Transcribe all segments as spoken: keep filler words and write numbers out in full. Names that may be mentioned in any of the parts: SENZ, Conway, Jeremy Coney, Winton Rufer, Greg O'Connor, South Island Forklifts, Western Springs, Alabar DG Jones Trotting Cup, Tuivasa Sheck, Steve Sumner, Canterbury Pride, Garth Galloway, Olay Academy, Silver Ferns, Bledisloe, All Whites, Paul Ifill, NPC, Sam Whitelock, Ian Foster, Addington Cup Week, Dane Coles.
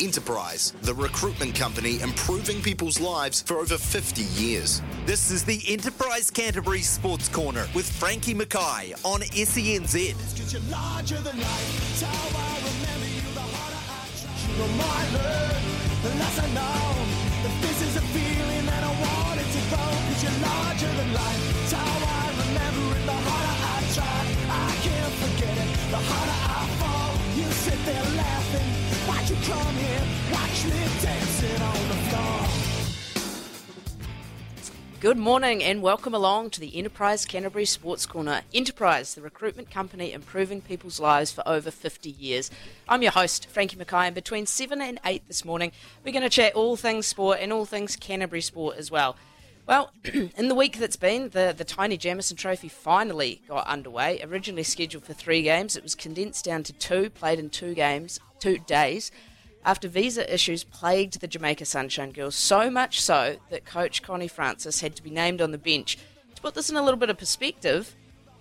Enterprise, the recruitment company improving people's lives for over fifty years. This is the Enterprise Canterbury Sports Corner with Frankie Mackay on S E N Z. You come here, watch me dancing on the floor. Good morning and welcome along to the Enterprise Canterbury Sports Corner. Enterprise, the recruitment company improving people's lives for over fifty years. I'm your host, Frankie Mackay, and between seven and eight this morning, we're going to chat all things sport and all things Canterbury sport as well. Well, in the week that's been, the, the tiny Jamison Trophy finally got underway. Originally scheduled for three games, it was condensed down to two, played in two games, two days, after visa issues plagued the Jamaica Sunshine Girls, so much so that coach Connie Francis had to be named on the bench. To put this in a little bit of perspective,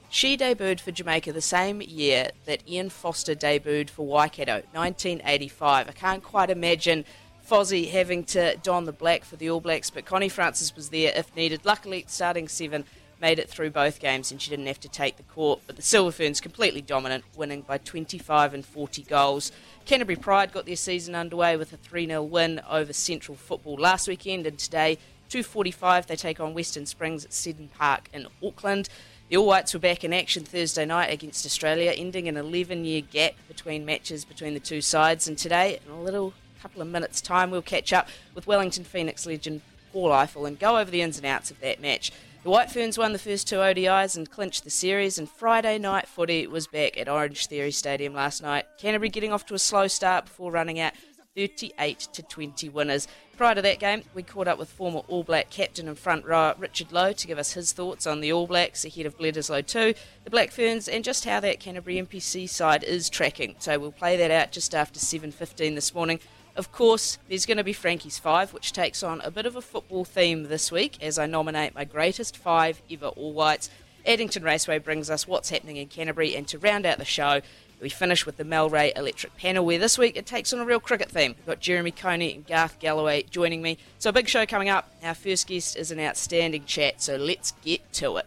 she debuted for Jamaica the same year that Ian Foster debuted for Waikato, nineteen eighty-five. I can't quite imagine Fozzie having to don the black for the All Blacks, but Connie Francis was there if needed. Luckily, starting seven made it through both games and she didn't have to take the court. But the Silver Ferns completely dominant, winning by twenty-five and forty goals. Canterbury Pride got their season underway with a three nil win over Central Football last weekend, and today, two forty-five, they take on Western Springs at Seddon Park in Auckland. The All Whites were back in action Thursday night against Australia, ending an eleven-year gap between matches between the two sides. And today, in a little couple of minutes time, we'll catch up with Wellington Phoenix legend Paul Ifill and go over the ins and outs of that match. The White Ferns won the first two O D Is and clinched the series, and Friday night footy was back at Orange Theory Stadium last night. Canterbury getting off to a slow start before running out thirty-eight to twenty winners. Prior to that game, we caught up with former All Black captain and front rower Richard Loe to give us his thoughts on the All Blacks ahead of Bledisloe two, the Black Ferns, and just how that Canterbury N P C side is tracking. So we'll play that out just after seven fifteen this morning. Of course, there's going to be Frankie's Five, which takes on a bit of a football theme this week as I nominate my greatest five ever All Whites. Addington Raceway brings us what's happening in Canterbury, and to round out the show, we finish with the Melray Electric Panel, where this week it takes on a real cricket theme. We've got Jeremy Coney and Garth Galloway joining me. So a big show coming up. Our first guest is an outstanding chat, so let's get to it.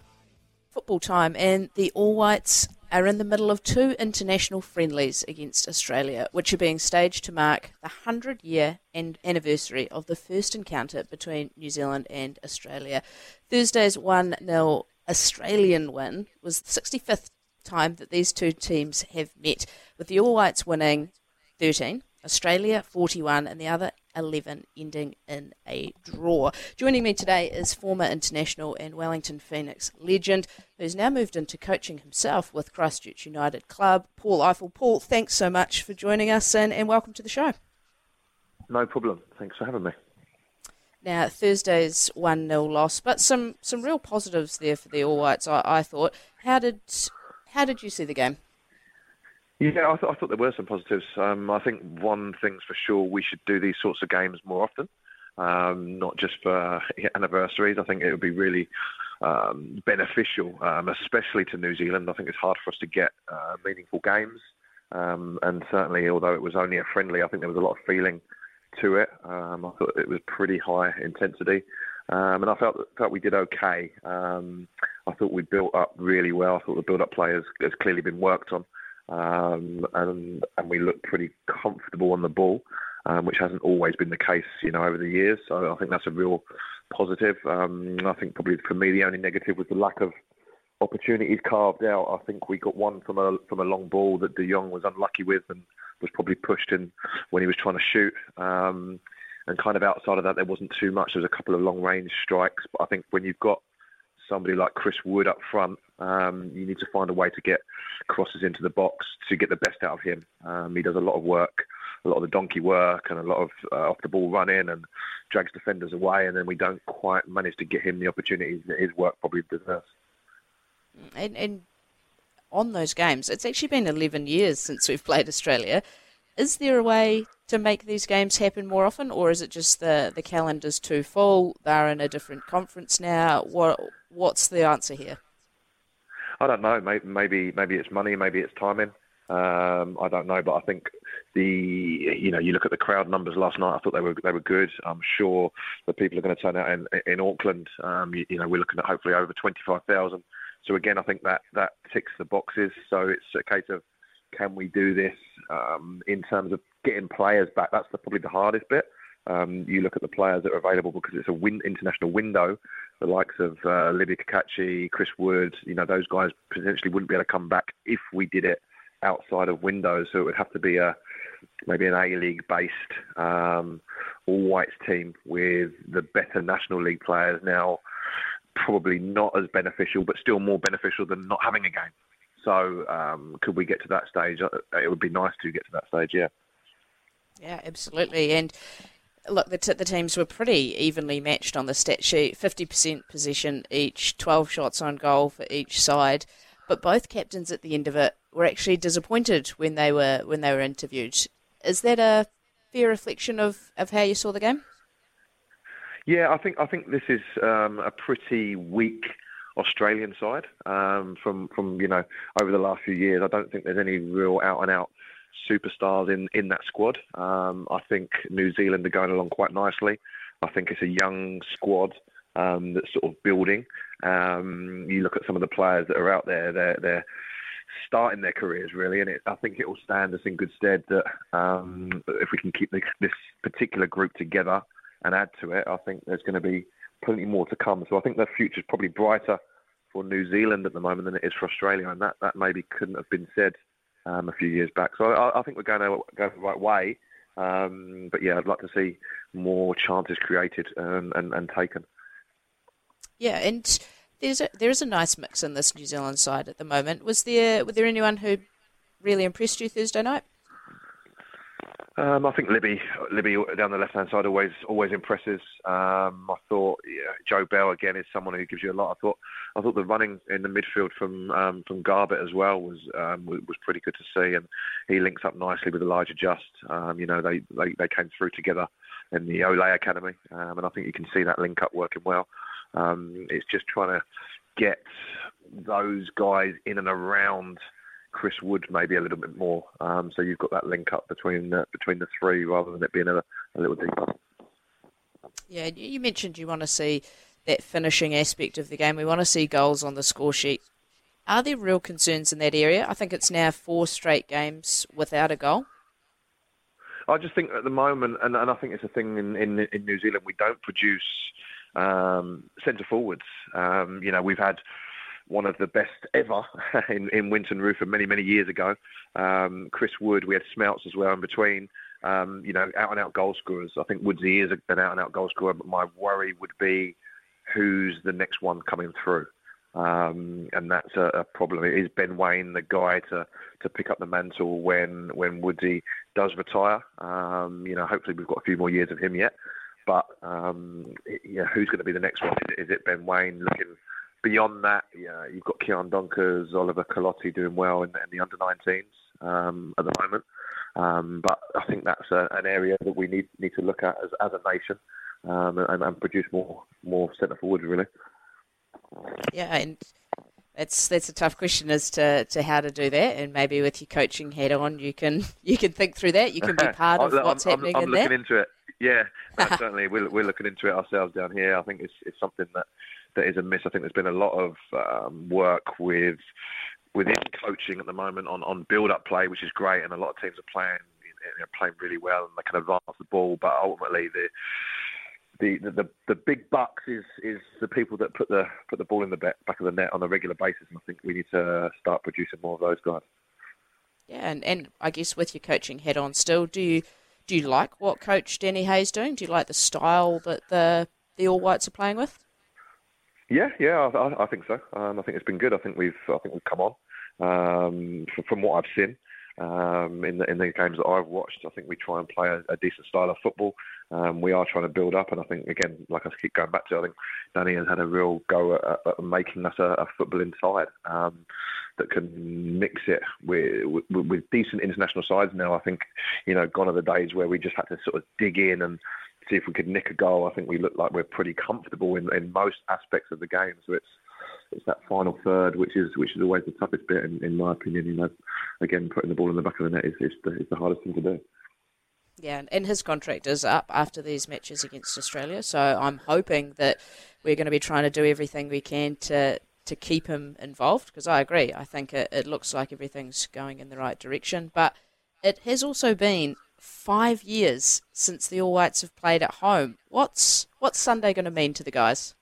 Football time, and the All Whites are in the middle of two international friendlies against Australia, which are being staged to mark the hundred-year anniversary of the first encounter between New Zealand and Australia. Thursday's one nil Australian win was the sixty-fifth time that these two teams have met, with the All Whites winning thirteen, Australia forty-one, and the other eleven, ending in a draw. Joining me today is former international and Wellington Phoenix legend, who's now moved into coaching himself with Christchurch United Club, Paul Ifill. Paul, thanks so much for joining us and, and welcome to the show. No problem. Thanks for having me. Now, Thursday's one nil loss, but some, some real positives there for the All Whites, I, I thought. How did how did you see the game? Yeah, I, th- I thought there were some positives. Um, I think one thing's for sure, we should do these sorts of games more often, um, not just for anniversaries. I think it would be really um, beneficial, um, especially to New Zealand. I think it's hard for us to get uh, meaningful games. Um, and certainly, although it was only a friendly, I think there was a lot of feeling to it. Um, I thought it was pretty high intensity. Um, and I felt felt we did okay. Um, I thought we built up really well. I thought the build-up play has, has clearly been worked on. Um, and, and we look pretty comfortable on the ball, um, which hasn't always been the case, you know, over the years. So I think that's a real positive. Um, I think probably for me the only negative was the lack of opportunities carved out. I think we got one from a from a long ball that De Jong was unlucky with and was probably pushed in when he was trying to shoot. Um, and kind of outside of that, there wasn't too much. There was a couple of long-range strikes. But I think when you've got somebody like Chris Wood up front, um, you need to find a way to get crosses into the box to get the best out of him. Um, he does a lot of work, a lot of the donkey work and a lot of uh, off-the-ball running and drags defenders away, and then we don't quite manage to get him the opportunities that his work probably deserves. And, and on those games, it's actually been eleven years since we've played Australia. Is there a way to make these games happen more often, or is it just the, the calendar's too full, they're in a different conference now? What What's the answer here? I don't know. Maybe maybe it's money, maybe it's timing. Um, I don't know, but I think the you know you look at the crowd numbers last night. I thought they were they were good. I'm sure that people are going to turn out in in Auckland. Um, you, you know we're looking at hopefully over twenty-five thousand. So again, I think that that ticks the boxes. So it's a case of can we do this um, in terms of getting players back? That's the, probably the hardest bit. Um, you look at the players that are available because it's a win, international window. The likes of uh, Libby Cacace, Chris Wood, you know those guys potentially wouldn't be able to come back if we did it outside of windows, so it would have to be a maybe an A-League based um, All Whites team with the better National League players now. Probably not as beneficial, but still more beneficial than not having a game. So um, could we get to that stage? It would be nice to get to that stage, yeah. Yeah, absolutely. And look, the, t- the teams were pretty evenly matched on the stat sheet, fifty percent possession each, twelve shots on goal for each side. But both captains at the end of it were actually disappointed when they were when they were interviewed. Is that a fair reflection of, of how you saw the game? Yeah, I think I think this is um, a pretty weak Australian side um, from from you know over the last few years. I don't think there's any real out and out superstars in, in that squad. Um, I think New Zealand are going along quite nicely. I think it's a young squad um, that's sort of building. Um, you look at some of the players that are out there; they're, they're starting their careers really, and it, I think it will stand us in good stead that um, if we can keep this, this particular group together and add to it, I think there's going to be plenty more to come. So I think the future's probably brighter for New Zealand at the moment than it is for Australia, and that, that maybe couldn't have been said um, a few years back. So I, I think we're going to go the right way, um, but yeah, I'd like to see more chances created and, and, and taken. Yeah, and there's a, there is a nice mix in this New Zealand side at the moment. Was there were there anyone who really impressed you Thursday night? Um, I think Libby Libby down the left hand side always always impresses. Um, I thought yeah, Joe Bell again is someone who gives you a lot. I thought I thought the running in the midfield from um, from Garbutt as well was um, was pretty good to see, and he links up nicely with Elijah Just. Um, you know they, they, they came through together in the Olay Academy, um, and I think you can see that link up working well. Um, it's just trying to get those guys in and around Chris Wood maybe a little bit more. Um, so you've got that link up between the, between the three rather than it being a, a little deeper. Yeah, you mentioned you want to see that finishing aspect of the game. We want to see goals on the score sheet. Are there real concerns in that area? I think it's now four straight games without a goal. I just think at the moment, and, and I think it's a thing in, in, in New Zealand, we don't produce Um, centre forwards. Um, you know, we've had one of the best ever in, in Winton Rufer many, many years ago. Um, Chris Wood, we had Smelts as well in between. Um, you know, out and out goal scorers. I think Woodsy is an out and out goal scorer, but my worry would be who's the next one coming through. Um, and that's a, a problem. Is Ben Waine the guy to, to pick up the mantle when, when Woodsy does retire? Um, you know, hopefully we've got a few more years of him yet. But um, yeah, who's going to be the next one? Is it Ben Waine? Looking beyond that, yeah, you've got Keon Donkers, Oliver Calotti doing well in, in the under nineteens um, at the moment. Um, but I think that's a, an area that we need need to look at as, as a nation um, and, and produce more more centre forwards really. Yeah, and that's that's a tough question as to, to how to do that. And maybe with your coaching hat on, you can you can think through that. You can be part of I'm, what's I'm, happening. I'm, I'm in looking that. into it. Yeah, no, certainly. We're, we're looking into it ourselves down here. I think it's it's something that, that is amiss. I think there's been a lot of um, work with within coaching at the moment on, on build-up play, which is great, and a lot of teams are playing you know, playing really well and they can advance the ball, but ultimately the the the, the, the big bucks is, is the people that put the put the ball in the back of the net on a regular basis, and I think we need to start producing more of those guys. Yeah, and, and I guess with your coaching head on still, do you... Do you like what Coach Danny Hay is doing? Do you like the style that the the All Whites are playing with? Yeah, yeah, I, I think so. Um, I think it's been good. I think we've I think we've come on um, from what I've seen. um, in, the, in the games that I've watched. I think we try and play a, a decent style of football. Um, we are trying to build up, and I think, again, like I keep going back to, I think Danny has had a real go at, at making us a, a footballing side um, that can mix it with, with, with decent international sides now. I think, you know, gone are the days where we just had to sort of dig in and see if we could nick a goal. I think we look like we're pretty comfortable in, in most aspects of the game. So it's it's that final third, which is which is always the toughest bit, in, in my opinion. You know, again, putting the ball in the back of the net is, is, the, is the hardest thing to do. Yeah, and his contract is up after these matches against Australia. So I'm hoping that we're going to be trying to do everything we can to to keep him involved, because I agree. I think it, it looks like everything's going in the right direction. But it has also been five years since the All Whites have played at home. What's what's Sunday going to mean to the guys?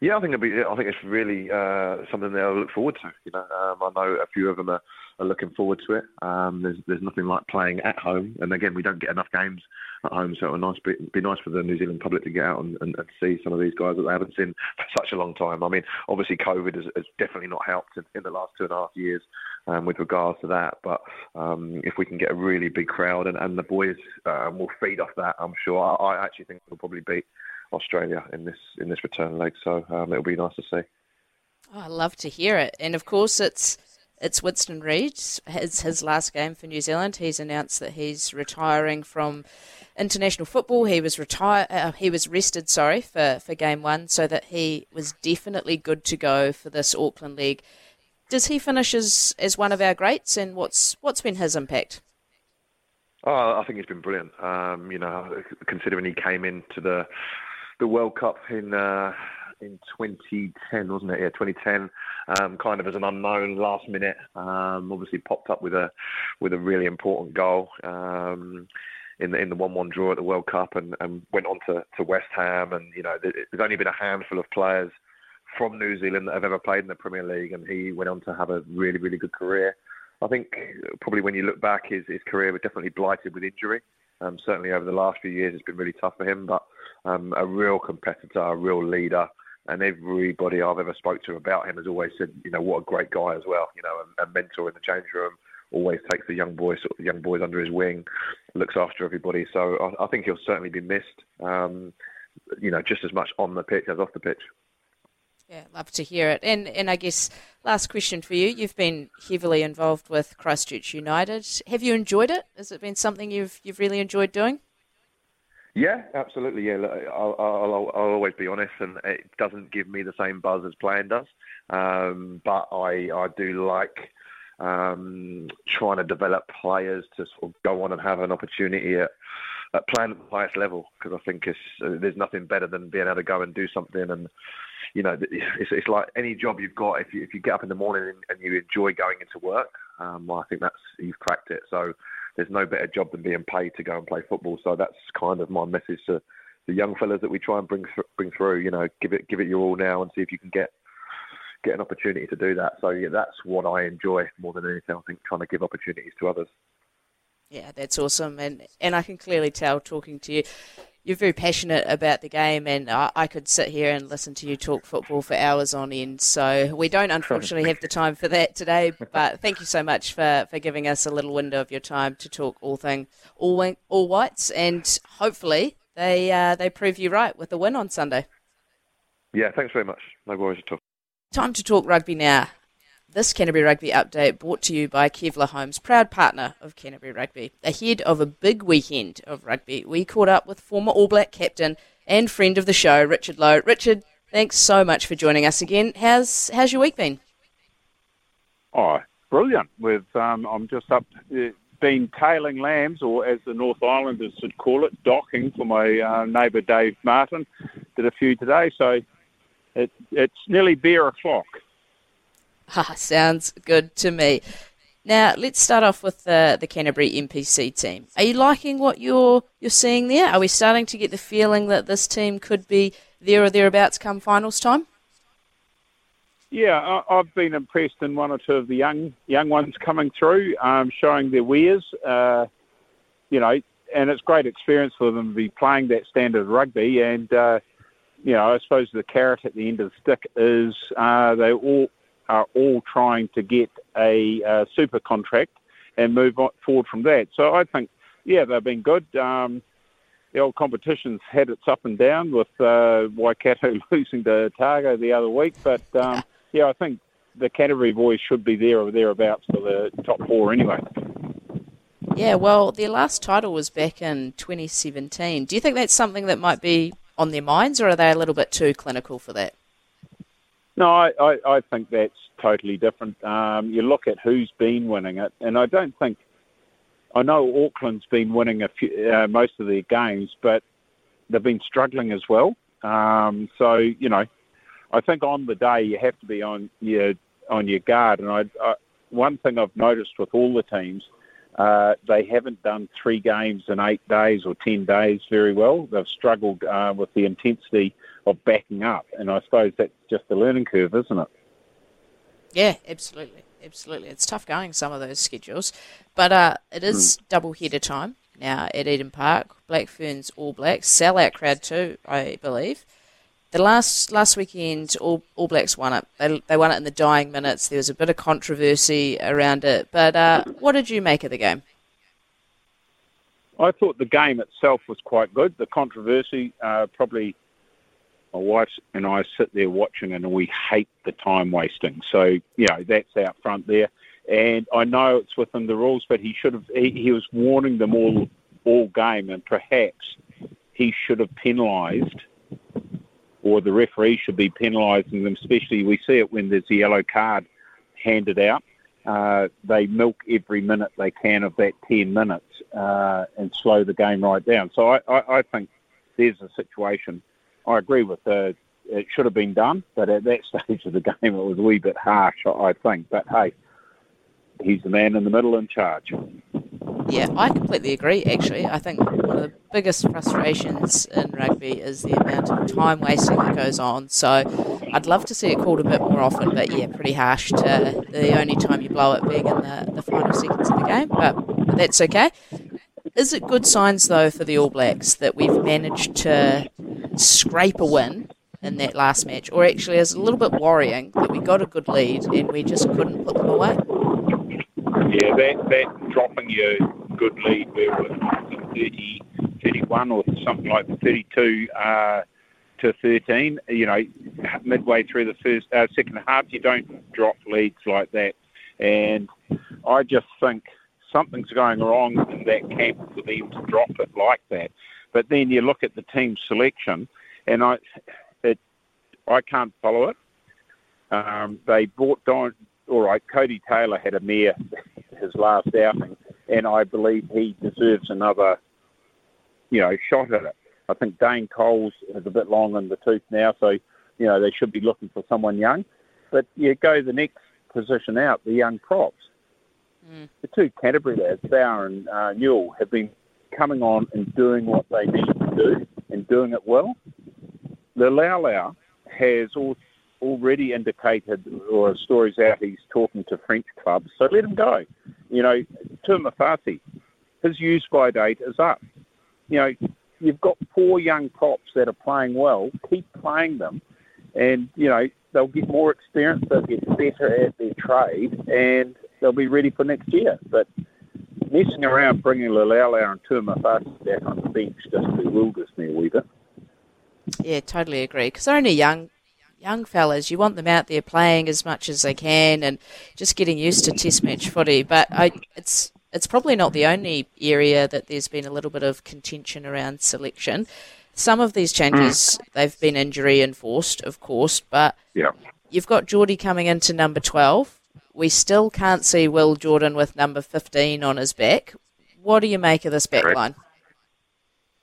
Yeah, I think it'll be. I think it's really uh, something they'll look forward to. You know, um, I know a few of them are, are looking forward to it. Um, there's there's nothing like playing at home, and again, we don't get enough games at home, so it'll nice be, be nice for the New Zealand public to get out and, and, and see some of these guys that they haven't seen for such a long time. I mean, obviously, COVID has, has definitely not helped in, in the last two and a half years. Um, with regards to that, but um, if we can get a really big crowd, and, and the boys uh, will feed off that, I'm sure. I, I actually think we'll probably beat Australia in this in this return leg, so um, it'll be nice to see. Oh, I love to hear it, and of course it's it's Winston Reid. It's his last game for New Zealand. He's announced that he's retiring from international football. He was retire uh, he was rested, sorry, for for game one, so that he was definitely good to go for this Auckland leg. Does he finish as, as one of our greats, and what's what's been his impact? Oh, I think he's been brilliant. Um, you know, considering he came into the the World Cup in uh, in twenty ten, wasn't it? Yeah, twenty ten. Um, kind of as an unknown, last minute. Um, obviously popped up with a with a really important goal. Um, in the in the one one draw at the World Cup, and, and went on to, to West Ham, and you know, there's only been a handful of players from New Zealand that have ever played in the Premier League, and he went on to have a really, really good career. I think probably when you look back, his, his career was definitely blighted with injury. Um, certainly over the last few years, it's been really tough for him, but um, a real competitor, a real leader, and everybody I've ever spoke to about him has always said, you know, what a great guy as well. You know, a, a mentor in the change room, always takes the young boys, sort of young boys under his wing, looks after everybody. So I, I think he'll certainly be missed, um, you know, just as much on the pitch as off the pitch. Yeah, love to hear it. And and I guess last question for you. You've been heavily involved with Christchurch United. Have you enjoyed it? Has it been something you've you've really enjoyed doing? Yeah, absolutely. Yeah, I'll, I'll, I'll always be honest, and it doesn't give me the same buzz as playing does. Um, but I I do like um, trying to develop players to sort of go on and have an opportunity at. At playing at the highest level, because I think it's, uh, there's nothing better than being able to go and do something. And you know, it's, it's like any job you've got. If you if you get up in the morning and, and you enjoy going into work, um, well, I think that's you've cracked it. So there's no better job than being paid to go and play football. So that's kind of my message to the young fellas that we try and bring th- bring through. You know, give it give it your all now and see if you can get get an opportunity to do that. So yeah, that's what I enjoy more than anything. I think trying to give opportunities to others. Yeah, that's awesome, and and I can clearly tell talking to you, you're very passionate about the game, and I, I could sit here and listen to you talk football for hours on end, so we don't unfortunately have the time for that today, but thank you so much for, for giving us a little window of your time to talk all thing, all, all whites, and hopefully they, uh, they prove you right with the win on Sunday. Yeah, thanks very much. No worries at all. Time to talk rugby now. This Canterbury Rugby update brought to you by Kevlar Homes, proud partner of Canterbury Rugby. Ahead of a big weekend of rugby, we caught up with former All Black captain and friend of the show, Richard Loe. Richard, thanks so much for joining us again. How's how's your week been? Oh, brilliant. We've um, I'm just up uh, been tailing lambs, or as the North Islanders would call it, docking for my uh, neighbour Dave Martin. Did a few today, so it, it's nearly bare o'clock. Ah, sounds good to me. Now, let's start off with the, the Canterbury M P C team. Are you liking what you're you're seeing there? Are we starting to get the feeling that this team could be there or thereabouts come finals time? Yeah, I, I've been impressed in one or two of the young young ones coming through, um, showing their wares, uh, you know, and it's great experience for them to be playing that standard of rugby. And, uh, you know, I suppose the carrot at the end of the stick is uh, they all... are all trying to get a uh, super contract, and move on, forward from that. So I think, yeah, they've been good. Um, the old competition's had its up and down with uh, Waikato losing to Otago the other week. But, um, yeah, I think the Canterbury boys should be there or thereabouts for the top four anyway. Yeah, well, their last title was back in twenty seventeen. Do you think that's something that might be on their minds, or are they a little bit too clinical for that? No, I, I, I think that's totally different. Um, you look at who's been winning it, and I don't think... I know Auckland's been winning a few, uh, most of their games, but they've been struggling as well. Um, so, you know, I think on the day you have to be on your on your guard. And I, I, one thing I've noticed with all the teams, uh, they haven't done three games in eight days or ten days very well. They've struggled uh, with the intensity of backing up, and I suppose that's just the learning curve, isn't it? Yeah, absolutely. Absolutely. It's tough going, some of those schedules. But uh, it is mm. double-header time now at Eden Park. Black Ferns, All Blacks. Sellout crowd too, I believe. The last last weekend, All, All Blacks won it. They, they won it in the dying minutes. There was a bit of controversy around it. But uh, what did you make of the game? I thought the game itself was quite good. The controversy, uh, probably my wife and I sit there watching and we hate the time wasting. So, you know, that's out front there. And I know it's within the rules, but he should have, he, he was warning them all, all game, and perhaps he should have penalised, or the referee should be penalising them, especially we see it when there's the yellow card handed out. Uh, they milk every minute they can of that ten minutes uh, and slow the game right down. So I, I, I think there's a situation. I agree with uh, it should have been done, but at that stage of the game, it was a wee bit harsh, I think. But hey, he's the man in the middle in charge. Yeah, I completely agree, actually. I think one of the biggest frustrations in rugby is the amount of time wasting that goes on. So I'd love to see it called a bit more often, but yeah, pretty harsh to the only time you blow it being in the, the final seconds of the game, but that's okay. Is it good signs, though, for the All Blacks that we've managed to scrape a win in that last match? Or actually, it's a little bit worrying that we got a good lead and we just couldn't put them away? Yeah, that, that dropping your good lead, we were thirty, thirty-one or something like thirty-two uh, to thirteen. You know, midway through the first uh, second half, you don't drop leads like that. And I just think something's going wrong in that camp for them to drop it like that. But then you look at the team selection, and I it, I can't follow it. Um, they brought down, all right, Cody Taylor had a mare his last outing, and I believe he deserves another, you know, shot at it. I think Dane Coles is a bit long in the tooth now, so, you know, they should be looking for someone young. But you go the next position out, the young props. Mm. The two Canterbury lads, Bauer and uh, Newell, have been coming on and doing what they need to do and doing it well. The Lau Lau has all, already indicated, or stories out, he's talking to French clubs, so let him go. You know, Tuamafasi, his use-by date is up. You know, you've got four young props that are playing well, keep playing them, and, you know, they'll get more experience, they'll get better at their trade, and they'll be ready for next year. But messing around bringing Lalaulau and Tuamafasi back on the bench just bewilders me a wee bit. Yeah, totally agree. Because they're only young, young fellas. You want them out there playing as much as they can and just getting used to test match footy. But I, it's it's probably not the only area that there's been a little bit of contention around selection. Some of these changes, mm. they've been injury enforced, of course. But yeah. You've got Geordie coming into number twelve. We still can't see Will Jordan with number fifteen on his back. What do you make of this back Correct. line?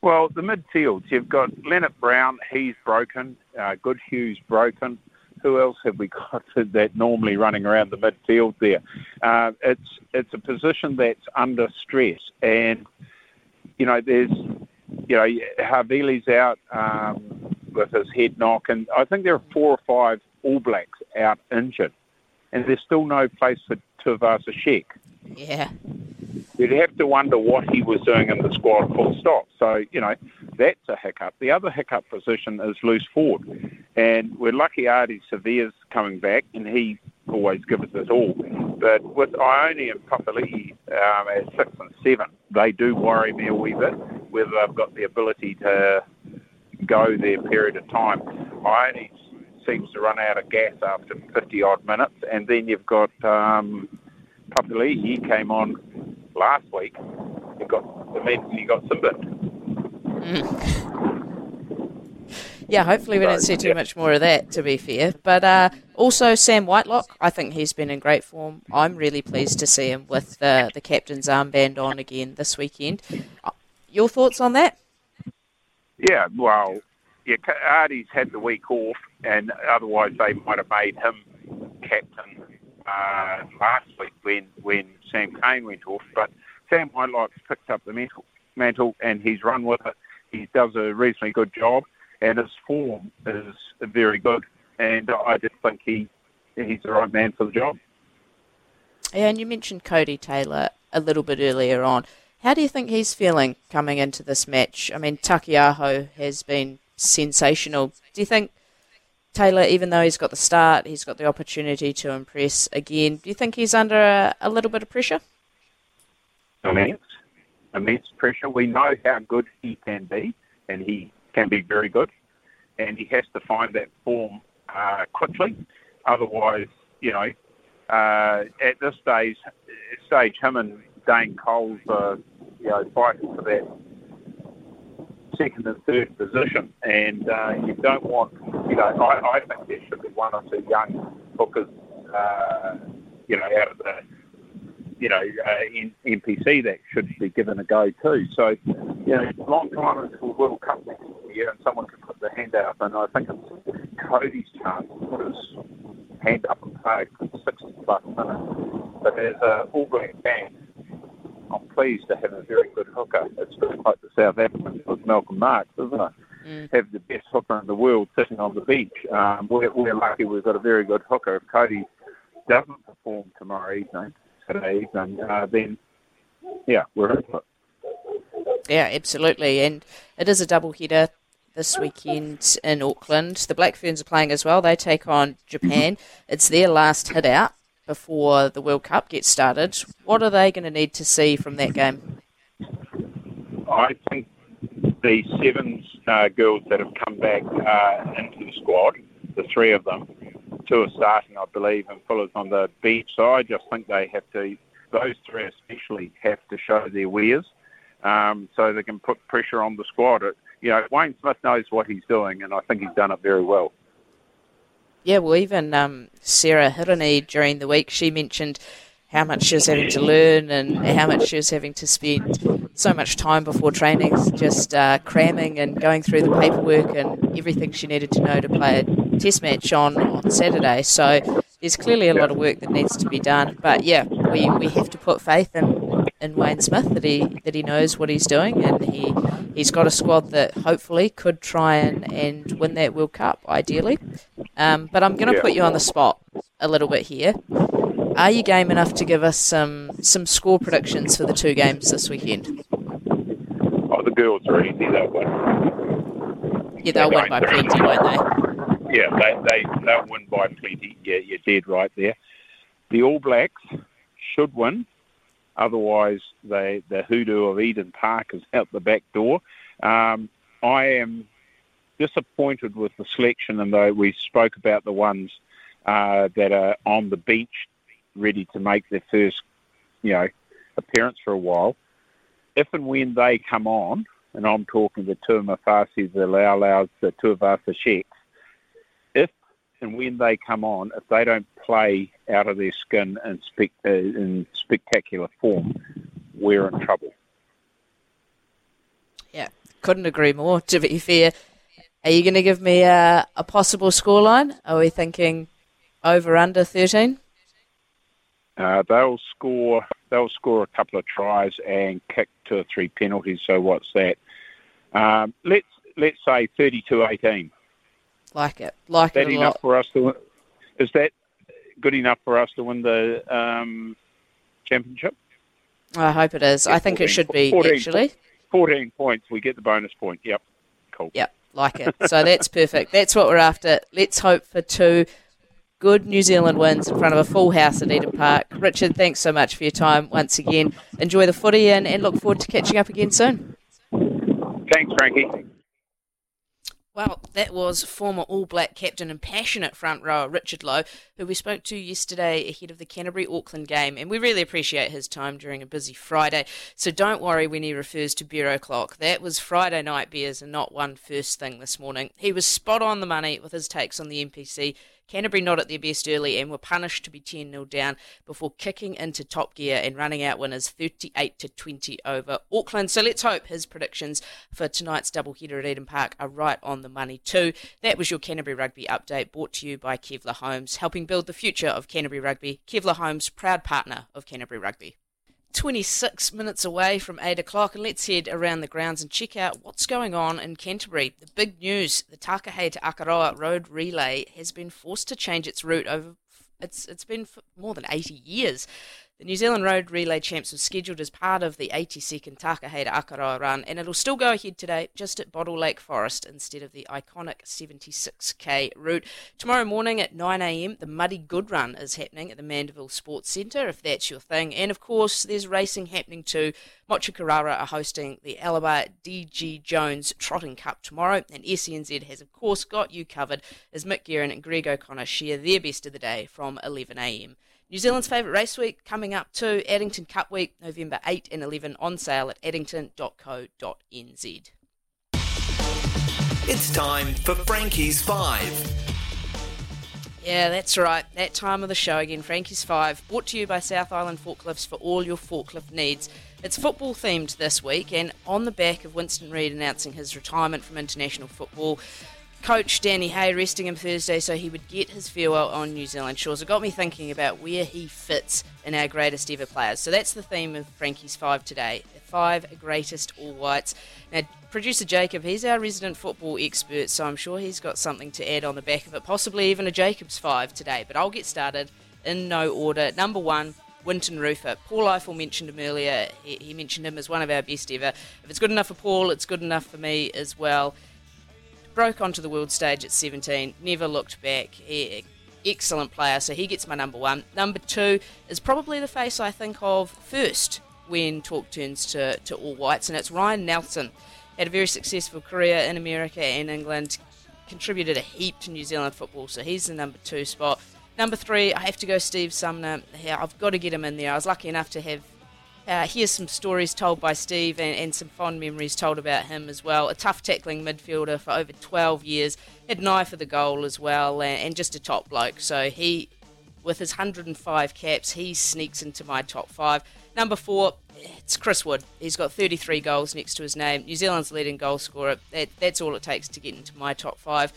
Well, the midfields, you've got Leonard Brown, he's broken. Uh, Goodhue's broken. Who else have we got that normally running around the midfield there? Uh, it's it's a position that's under stress. And, you know, there's, you know, Havili's out um, with his head knock. And I think there are four or five All Blacks out injured. And there's still no place for Tuivasa Sheck. Yeah. You'd have to wonder what he was doing in the squad full stop. So, you know, that's a hiccup. The other hiccup position is loose forward. And we're lucky Artie Severe's coming back, and he always gives us all. But with Ione and Papali'i um, as six and seven, they do worry me a wee bit whether they've got the ability to go their period of time. Ione seems to run out of gas after fifty-odd minutes. And then you've got um, Papali'i. He came on last week. He got the men, he got simbined. Yeah, hopefully we so, don't see too yeah. much more of that, to be fair. But uh, also Sam Whitelock, I think he's been in great form. I'm really pleased to see him with the, the captain's armband on again this weekend. Your thoughts on that? Yeah, well, yeah, Artie's had the week off, and otherwise they might have made him captain uh, last week when, when Sam Kane went off. But Sam Whitelock's picked up the mantle and he's run with it. He does a reasonably good job, and his form is very good. And I just think he he's the right man for the job. Yeah, and you mentioned Cody Taylor a little bit earlier on. How do you think he's feeling coming into this match? I mean, Takiaho has been sensational. Do you think Taylor, even though he's got the start, he's got the opportunity to impress again, do you think he's under a, a little bit of pressure? Immense, immense pressure. We know how good he can be, and he can be very good. And he has to find that form uh, quickly. Otherwise, you know, uh, at this stage, stage him and Dane Coles are, you know, fighting for that second and third position, and uh, you don't want, you know, I, I think there should be one or two young hookers, uh, you know, out of the, you know, uh, N P C that should be given a go too. So, you know, it's a long time until World Cup next year and someone can put their hand up, and I think it's Cody's chance to put his hand up and play for sixty plus minutes. But as an All Black fan, I'm pleased to have a very good hooker. It's like the South African with Malcolm Marx, isn't it? Mm. Have the best hooker in the world sitting on the beach. Um, we're, we're lucky we've got a very good hooker. If Cody doesn't perform tomorrow evening, today evening, uh, then, yeah, we're in for it. Yeah, absolutely. And it is a double-header this weekend in Auckland. The Black Ferns are playing as well. They take on Japan. It's their last hit out before the World Cup gets started. What are they going to need to see from that game? I think the seven uh, girls that have come back uh, into the squad, the three of them, two are starting, I believe, and Fuller's on the bench. So I just think they have to, those three especially, have to show their wares um, so they can put pressure on the squad. It, you know, Wayne Smith knows what he's doing, and I think he's done it very well. Yeah, well, even um, Sarah Hirani during the week, she mentioned how much she was having to learn and how much she was having to spend so much time before training just uh, cramming and going through the paperwork and everything she needed to know to play a test match on, on Saturday. So there's clearly a lot of work that needs to be done. But, yeah, we, we have to put faith in, in Wayne Smith that he that he knows what he's doing, and he, he's got a squad that hopefully could try and, and win that World Cup, ideally. Um, but I'm going to put you on the spot a little bit here. Are you game enough to give us some, some score predictions for the two games this weekend? Oh, the girls are easy, they'll win. Yeah, they'll they win by plenty, them. won't they? Yeah, they, they, they'll win by plenty. Yeah, you're dead right there. The All Blacks should win. Otherwise, they, the hoodoo of Eden Park is out the back door. Um, I am disappointed with the selection, and though we spoke about the ones uh, that are on the beach ready to make their first, you know, appearance for a while. If and when they come on, and I'm talking the Tuamafasi, the Lau Lau's, the Tuavasa Sheks, if and when they come on, if they don't play out of their skin in, spe- uh, in spectacular form, we're in trouble. Yeah, couldn't agree more, to be fair. Are you going to give me a, a possible scoreline? Are we thinking over, under thirteen? Uh, they'll score. They'll score a couple of tries and kick two or three penalties. So what's that? Um, let's let's say thirty-two eighteen. Like it, like it a lot. Is that enough for us to? Is that good enough for us to win the um, championship? I hope it is. Yeah, I think fourteen, it should be fourteen, actually. Fourteen points. We get the bonus point. Yep. Cool. Yep. Like it. So that's perfect. That's what we're after. Let's hope for two good New Zealand wins in front of a full house at Eden Park. Richard, thanks so much for your time once again. Enjoy the footy and, and look forward to catching up again soon. Thanks, Frankie. Well, that was former All Black captain and passionate front rower Richard Loe, who we spoke to yesterday ahead of the Canterbury-Auckland game, and we really appreciate his time during a busy Friday. So don't worry when he refers to Beer O'Clock. That was Friday night beers and not one first thing this morning. He was spot on the money with his takes on the N P C. Canterbury not at their best early and were punished to be ten nil down before kicking into top gear and running out winners thirty-eight to twenty over Auckland. So let's hope his predictions for tonight's doubleheader at Eden Park are right on the money too. That was your Canterbury Rugby update brought to you by Kevlar Homes, helping build the future of Canterbury Rugby. Kevlar Homes, proud partner of Canterbury Rugby. twenty-six minutes away from eight o'clock, and let's head around the grounds and check out what's going on in Canterbury. The big news, the Takahe to Akaroa Road Relay has been forced to change its route over, it's it's been for more than eighty years. The New Zealand Road Relay Champs was scheduled as part of the eighty-second Takahe to Akaroa run, and it'll still go ahead today, just at Bottle Lake Forest, instead of the iconic seventy-six k route. Tomorrow morning at nine a m, the Muddy Good Run is happening at the Mandeville Sports Centre, if that's your thing. And of course, there's racing happening too. Motukarara are hosting the Alabar D G Jones Trotting Cup tomorrow, and S E N Z has, of course, got you covered as Mick Guerin and Greg O'Connor share their best of the day from eleven a m. New Zealand's favourite race week coming up too, Addington Cup Week, November eighth and eleventh, on sale at addington dot co dot n z. It's time for Frankie's Five. Yeah, that's right. That time of the show again, Frankie's Five, brought to you by South Island Forklifts for all your forklift needs. It's football themed this week, and on the back of Winston Reid announcing his retirement from international football, Coach Danny Hay resting him Thursday so he would get his farewell on New Zealand shores. It got me thinking about where he fits in our greatest ever players. So that's the theme of Frankie's Five today, the five greatest All Whites. Now, producer Jacob, he's our resident football expert, so I'm sure he's got something to add on the back of it, possibly even a Jacob's Five today. But I'll get started in no order. Number one, Winton Rufer. Paul Ifill mentioned him earlier. He, he mentioned him as one of our best ever. If it's good enough for Paul, it's good enough for me as well. Broke onto the world stage at seventeen, never looked back. He, excellent player, so he gets my number one. Number two is probably the face I think of first when talk turns to, to All Whites, and it's Ryan Nelson. Had a very successful career in America and England, contributed a heap to New Zealand football, so he's the number two spot. Number three, I have to go Steve Sumner. I've got to get him in there. I was lucky enough to have Uh, here's some stories told by Steve and, and some fond memories told about him as well. A tough tackling midfielder for over twelve years, had an eye for the goal as well, and, and just a top bloke. So he, with his one hundred five caps, he sneaks into my top five. Number four, it's Chris Wood. He's got thirty-three goals next to his name. New Zealand's leading goal scorer. That, that's all it takes to get into my top five.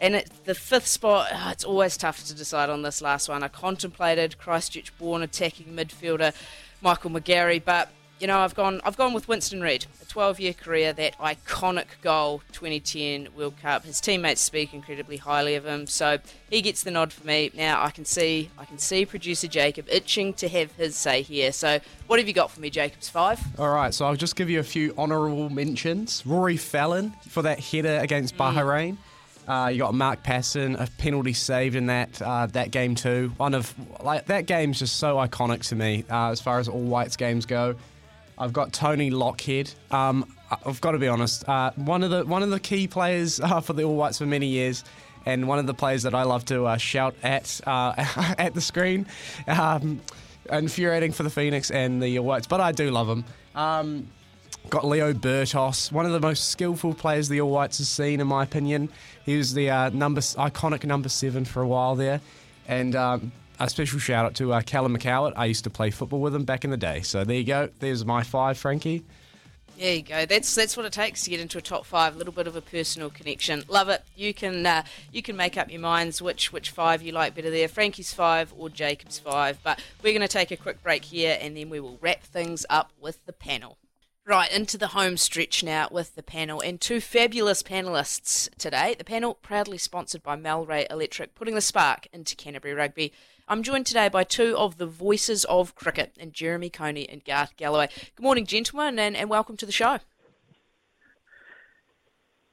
And at the fifth spot, oh, it's always tough to decide on this last one. I contemplated Christchurch-born attacking midfielder Michael McGarry, but you know, I've gone I've gone with Winston Reid. A twelve-year career, that iconic goal, twenty ten World Cup. His teammates speak incredibly highly of him, so he gets the nod for me. Now I can see I can see producer Jacob itching to have his say here. So what have you got for me, Jacob's Five? All right, so I'll just give you a few honourable mentions. Rory Fallon for that header against Bahrain. Mm. Uh, you got Mark Passon, a penalty saved in that uh, that game too. One of like that game's just so iconic to me uh, as far as All Whites games go. I've got Tony Lockhead. Um, I've got to be honest, uh, one of the one of the key players uh, for the All Whites for many years, and one of the players that I love to uh, shout at uh, at the screen. Um, infuriating for the Phoenix and the All Whites, but I do love him. Um, Got Leo Burtos, one of the most skillful players the All Whites has seen, in my opinion. He was the uh, number iconic number seven for a while there. And um, a special shout out to uh, Callum McCowart. I used to play football with him back in the day. So there you go. There's my five, Frankie. There you go. That's that's what it takes to get into a top five. A little bit of a personal connection. Love it. You can uh, you can make up your minds which which five you like better there, Frankie's Five or Jacob's Five. But we're going to take a quick break here, and then we will wrap things up with the panel. Right, into the home stretch now with the panel, and two fabulous panellists today. The panel proudly sponsored by Melray Electric, putting the spark into Canterbury Rugby. I'm joined today by two of the voices of cricket, and Jeremy Coney and Garth Galloway. Good morning, gentlemen, and, and welcome to the show.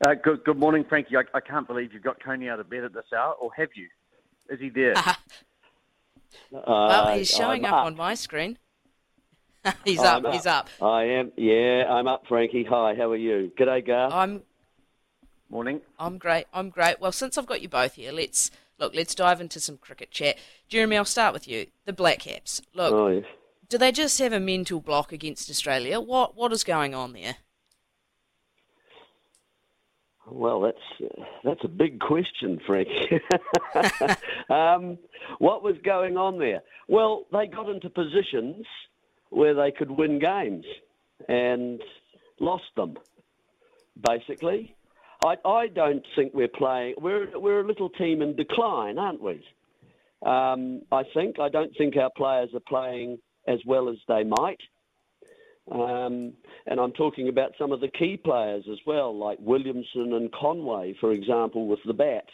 Uh, good, good morning, Frankie. I, I can't believe you've got Coney out of bed at this hour, or have you? Is he there? Uh, uh, well, he's showing up, up on my screen. he's up, up, he's up. I am, yeah, I'm up, Frankie. Hi, how are you? G'day, Garth. I'm... Morning. I'm great, I'm great. Well, since I've got you both here, let's... Look, let's dive into some cricket chat. Jeremy, I'll start with you. The Black Caps. Look, oh, yes. Do they just have a mental block against Australia? What What is going on there? Well, that's uh, that's a big question, Frankie. um, what was going on there? Well, they got into positions where they could win games and lost them, basically. I, I don't think we're playing... We're we're a little team in decline, aren't we? Um, I think. I don't think our players are playing as well as they might. Um, and I'm talking about some of the key players as well, like Williamson and Conway, for example, with the bat.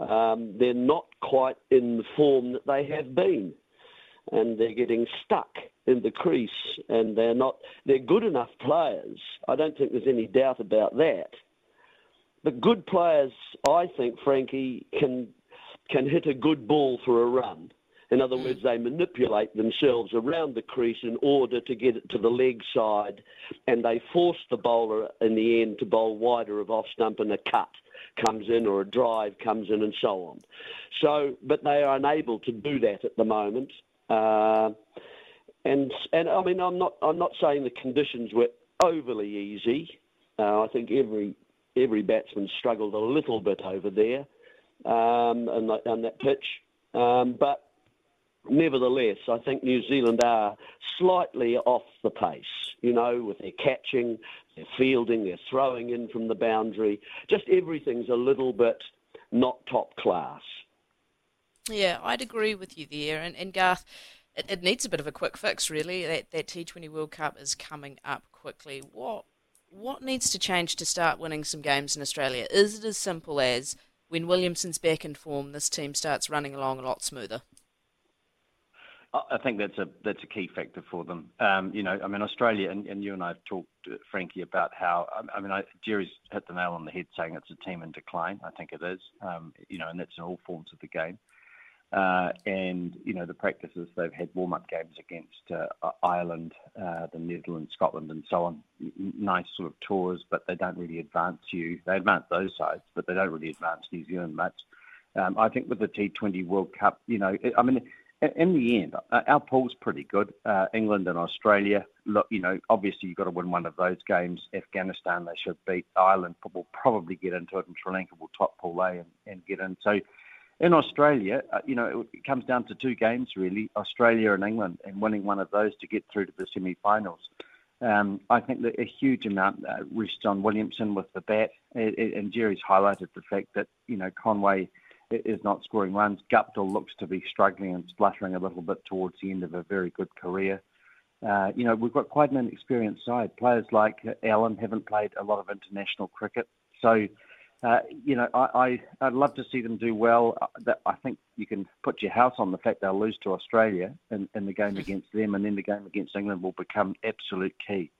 Um, they're not quite in the form that they have been. And they're getting stuck in the crease. And they're not... They're good enough players. I don't think there's any doubt about that. But good players, I think, Frankie, can can hit a good ball for a run. In other words, they manipulate themselves around the crease in order to get it to the leg side, and they force the bowler in the end to bowl wider of off stump, and a cut comes in or a drive comes in and so on. So, but they are unable to do that at the moment. Uh, and and I mean, I'm not I'm not saying the conditions were overly easy. Uh, I think every Every batsman struggled a little bit over there um, on, that, on that pitch. Um, but nevertheless, I think New Zealand are slightly off the pace, you know, with their catching, their fielding, their throwing in from the boundary. Just everything's a little bit not top class. Yeah, I'd agree with you there. And, and Garth, it, it needs a bit of a quick fix, really. That, that T twenty World Cup is coming up quickly. What? What needs to change to start winning some games in Australia? Is it as simple as when Williamson's back in form, this team starts running along a lot smoother? I think that's a that's a key factor for them. Um, you know, I mean, Australia, and, and you and I have talked, Frankie, about how, I mean, I, Jerry's hit the nail on the head saying it's a team in decline. I think it is, um, you know, and that's in all forms of the game. Uh, and, you know, the practices, they've had warm-up games against uh, Ireland, uh, the Netherlands, Scotland and so on. Nice sort of tours, but they don't really advance you. They advance those sides, but they don't really advance New Zealand much. Um, I think with the T twenty World Cup, you know, I mean, in the end, our pool's pretty good. Uh, England and Australia, look, you know, obviously you've got to win one of those games. Afghanistan, they should beat. Ireland will probably get into it, and Sri Lanka will top Pool A and, and get in. So, in Australia, uh, you know, it comes down to two games, really, Australia and England, and winning one of those to get through to the semi-finals. Um, I think that a huge amount uh, rests on Williamson with the bat, and, and Jerry's highlighted the fact that, you know, Conway is not scoring runs. Guptill looks to be struggling and spluttering a little bit towards the end of a very good career. Uh, you know, we've got quite an inexperienced side. Players like Allen haven't played a lot of international cricket, so... Uh, you know, I, I, I'd love to see them do well. I think you can put your house on the fact they'll lose to Australia in, in the game against them, and then the game against England will become absolute key.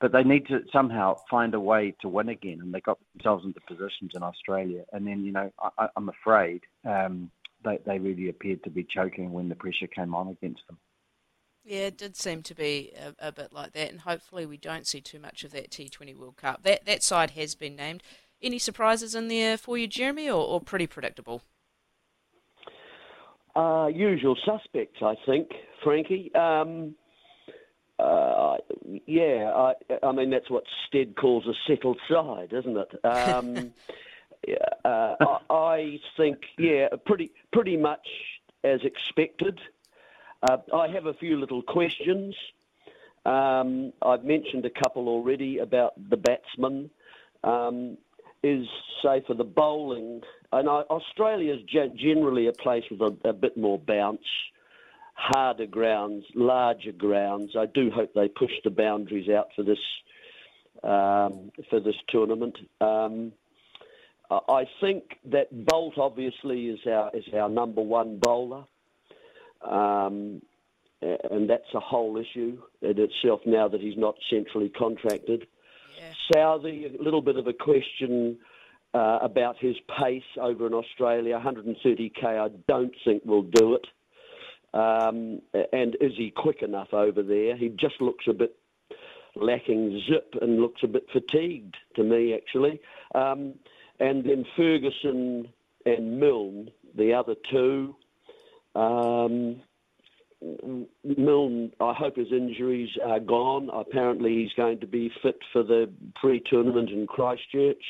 But they need to somehow find a way to win again, and they got themselves into positions in Australia. And then, you know, I, I'm afraid um, they, they really appeared to be choking when the pressure came on against them. Yeah, it did seem to be a, a bit like that, and hopefully we don't see too much of that T twenty World Cup. That, that side has been named. Any surprises in there for you, Jeremy, or, or pretty predictable? Uh, usual suspects, I think, Frankie. Um, uh, yeah, I, I mean, that's what Stead calls a settled side, isn't it? Um, uh, I, I think, yeah, pretty pretty much as expected. Uh, I have a few little questions. Um, I've mentioned a couple already about the batsmen. Um is, say, for the bowling. And Australia is generally a place with a, a bit more bounce, harder grounds, larger grounds. I do hope they push the boundaries out for this um, for this tournament. Um, I think that Bolt, obviously, is our, is our number one bowler, um, and that's a whole issue in itself now that he's not centrally contracted. Southey, a little bit of a question uh, about his pace over in Australia. one hundred thirty k, I don't think will do it. Um, and is he quick enough over there? He just looks a bit lacking zip and looks a bit fatigued to me, actually. Um, and then Ferguson and Milne, the other two. Um, Milne, I hope his injuries are gone. Apparently he's going to be fit for the pre-tournament in Christchurch.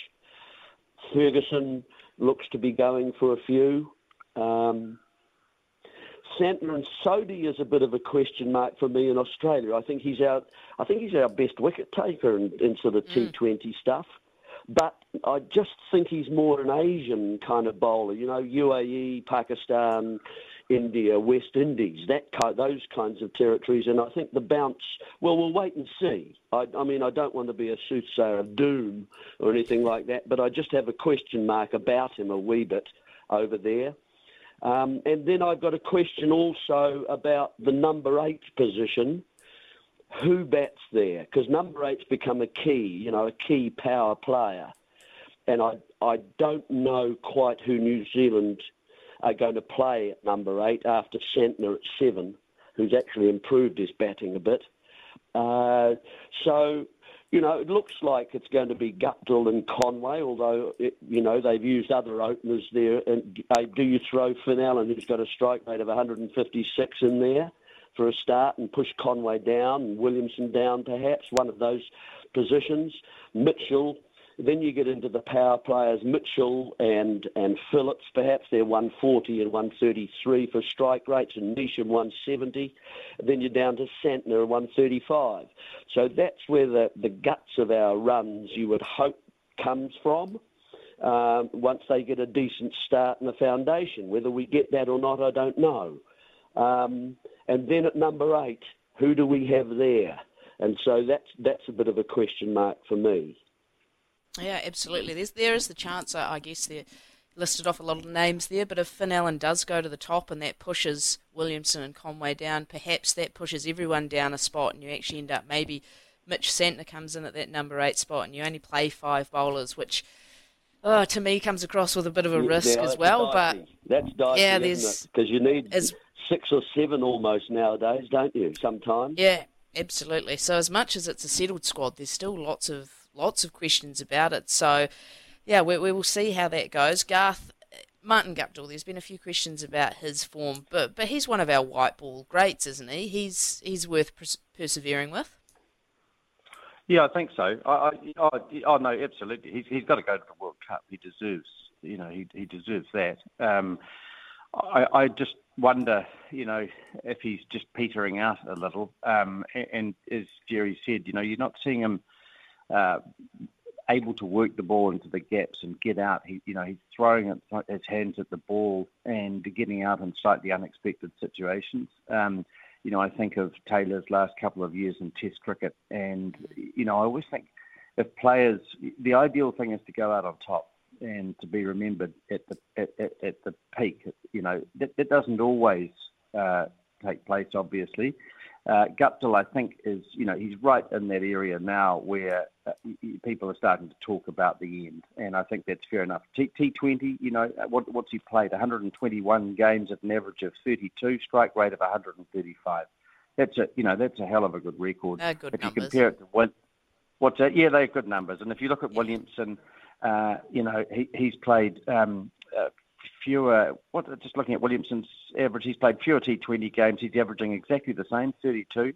Ferguson looks to be going for a few. Um, Santner and Sodhi is a bit of a question mark for me in Australia. I think he's our, I think he's our best wicket taker in, in sort of mm. T twenty stuff. But I just think he's more an Asian kind of bowler. You know, U A E, Pakistan, India, West Indies, that ki- those kinds of territories. And I think the bounce, well, we'll wait and see. I, I mean, I don't want to be a soothsayer of doom or anything like that, but I just have a question mark about him a wee bit over there. Um, and then I've got a question also about the number eight position. Who bats there? Because number eight's become a key, you know, a key power player. And I I don't know quite who New Zealand are going to play at number eight after Santner at seven, who's actually improved his batting a bit. Uh, so, you know, it looks like it's going to be Guptill and Conway, although, it, you know, they've used other openers there. And uh, do you throw Finn Allen, who's got a strike rate of one hundred fifty-six in there for a start, and push Conway down and Williamson down perhaps, one of those positions? Mitchell, then you get into the power players, Mitchell and, and Phillips perhaps, they're one forty and one thirty-three for strike rates, and Neesham one seventy. Then you're down to Santner one thirty-five. So that's where the, the guts of our runs, you would hope, comes from, um, once they get a decent start in the foundation. Whether we get that or not, I don't know. Um, and then at number eight, who do we have there? And so that's that's a bit of a question mark for me. Yeah, absolutely. There's, there is the chance, I guess, they listed off a lot of names there, but if Finn Allen does go to the top and that pushes Williamson and Conway down, perhaps that pushes everyone down a spot and you actually end up, maybe Mitch Santner comes in at that number eight spot and you only play five bowlers, which oh, to me comes across with a bit of a yeah, risk as well. Dicey. But that's dicey, yeah, isn't it? Because you need is, six or seven almost nowadays, don't you, sometimes? Yeah, absolutely. So as much as it's a settled squad, there's still lots of Lots of questions about it. So, yeah, we, we will see how that goes. Garth, Martin Guptill, there's been a few questions about his form, but but he's one of our white ball greats, isn't he? He's he's worth pers- persevering with. Yeah, I think so. I, I, I, I know, absolutely. He's he's got to go to the World Cup. He deserves, you know, he he deserves that. Um, I I just wonder, you know, if he's just petering out a little. Um, and, and as Jerry said, you know, you're not seeing him Uh, able to work the ball into the gaps and get out. He, you know, he's throwing it, his hands at the ball and getting out in slightly unexpected situations. Um, you know, I think of Taylor's last couple of years in Test cricket, and you know, I always think if players, the ideal thing is to go out on top and to be remembered at the at, at, at the peak. You know, that, that doesn't always uh, take place, obviously. Uh, Guptill, I think, is, you know, he's right in that area now where uh, people are starting to talk about the end, and I think that's fair enough. T- T20, you know, what, what's he played? one hundred twenty-one games at an average of thirty-two, strike rate of one hundred thirty-five. That's a, you know, that's a hell of a good record. Uh, good if numbers. You compare it to what, what's that? Yeah, they're good numbers. And if you look at yeah. Williamson, uh, you know, he, he's played um, uh, fewer, what, just looking at Williamson's average, he's played fewer T twenty games. He's averaging exactly the same, thirty-two,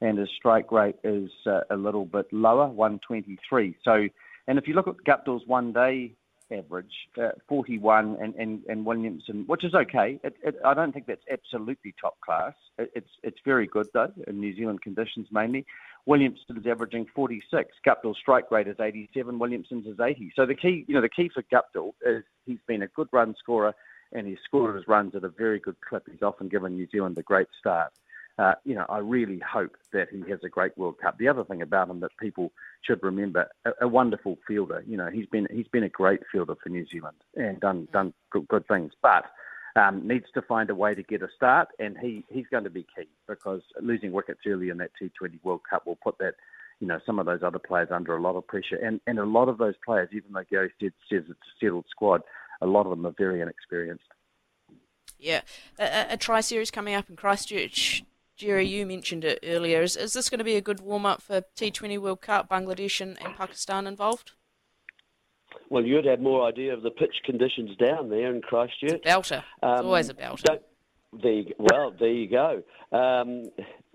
and his strike rate is uh, a little bit lower, one twenty-three. So, and if you look at Guptill's one-day average, uh, forty-one, and, and, and Williamson, which is okay. It, it, I don't think that's absolutely top class. It, it's it's very good, though, in New Zealand conditions mainly. Williamson's averaging forty-six. Guptill's strike rate is eighty-seven. Williamson's is eighty. So the key, you know, the key for Guptill is he's been a good run scorer, and he's scored his runs at a very good clip. He's often given New Zealand a great start. Uh, you know, I really hope that he has a great World Cup. The other thing about him that people should remember, a, a wonderful fielder. You know, he's been he's been a great fielder for New Zealand and done done good, good things, but um, needs to find a way to get a start, and he, he's going to be key because losing wickets early in that T twenty World Cup will put that you know, some of those other players under a lot of pressure. And, and a lot of those players, even though Gary said, says it's a settled squad, a lot of them are very inexperienced. Yeah. A, a tri-series coming up in Christchurch. Jerry, you mentioned it earlier. Is, is this going to be a good warm-up for T twenty World Cup, Bangladesh and, and Pakistan involved? Well, you'd have more idea of the pitch conditions down there in Christchurch. It's a belter. Um, it's always a belter. There you, well, there you go. Um,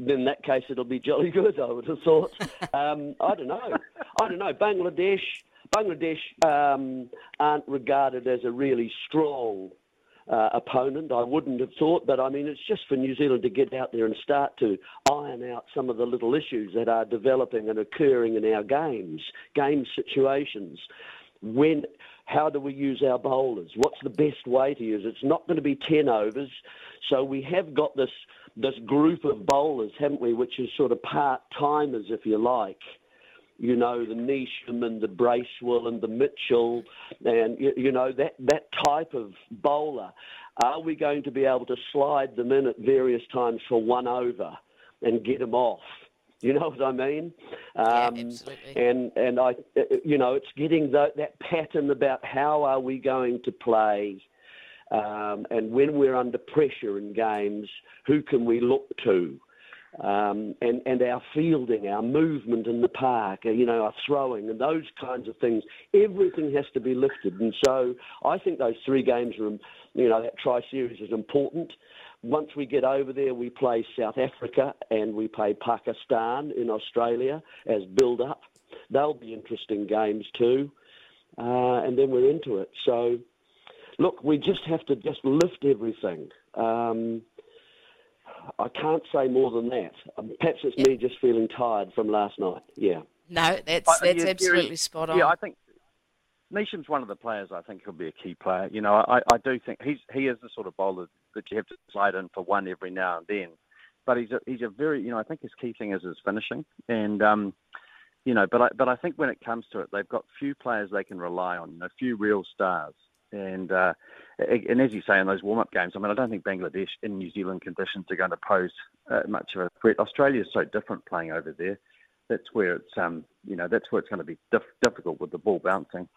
in that case, it'll be jolly good, I would have thought. Um, I don't know. I don't know. Bangladesh, Bangladesh um, aren't regarded as a really strong uh, opponent, I wouldn't have thought. But, I mean, it's just for New Zealand to get out there and start to iron out some of the little issues that are developing and occurring in our games, game situations. When, how do we use our bowlers? What's the best way to use it? It's not going to be ten overs. So we have got this this group of bowlers, haven't we, which is sort of part-timers, if you like. You know, the Neesham and the Bracewell and the Mitchell and, you, you know, that, that type of bowler. Are we going to be able to slide them in at various times for one over and get them off? You know what I mean? Um, yeah, absolutely. And, and I, you know, it's getting the, that pattern about how are we going to play um, and when we're under pressure in games, who can we look to? Um, and, and our fielding, our movement in the park, you know, our throwing and those kinds of things. Everything has to be lifted. And so I think those three games are, you know, that tri-series is important. Once we get over there, we play South Africa and we play Pakistan in Australia as build-up. They'll be interesting games too. Uh, and then we're into it. So, look, we just have to just lift everything. Um, I can't say more than that. Perhaps it's yeah. me just feeling tired from last night. Yeah. No, that's that's I, yeah, absolutely Jerry, spot on. Yeah, I think Neesham's one of the players I think he'll be a key player. You know, I, I do think he's he is the sort of bowler that you have to slide in for one every now and then. But he's a, he's a very, you know, I think his key thing is his finishing. And, um, you know, but I, but I think when it comes to it, they've got few players they can rely on, you know, few real stars. And uh, and as you say, in those warm-up games, I mean, I don't think Bangladesh in New Zealand conditions are going to pose uh, much of a threat. Australia's so different playing over there. That's where it's, um, you know, that's where it's going to be diff- difficult with the ball bouncing.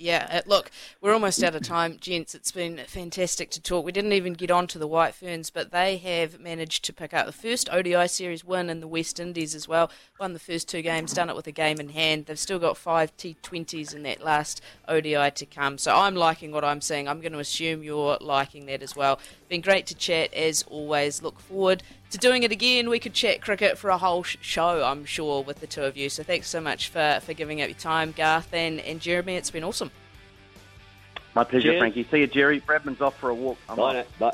Yeah, look, we're almost out of time, gents. It's been fantastic to talk. We didn't even get on to the White Ferns, but they have managed to pick up the first O D I series win in the West Indies as well. Won the first two games, done it with a game in hand. They've still got five T twenties in that last O D I to come. So I'm liking what I'm seeing. I'm going to assume you're liking that as well. Been great to chat, as always. Look forward to doing it again. We could chat cricket for a whole sh- show, I'm sure, with the two of you. So thanks so much for, for giving up your time, Garth and, and Jeremy. It's been awesome. My pleasure, Cheers. Frankie. See you, Jerry. Bradman's off for a walk. I'm Bye, Bye.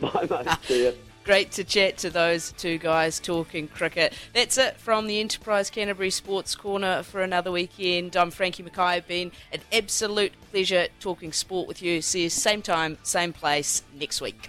Bye, mate. See you. Great to chat to those two guys talking cricket. That's it from the Enterprise Canterbury Sports Corner for another weekend. I'm Frankie Mackay. Been an absolute pleasure talking sport with you. See you same time, same place next week.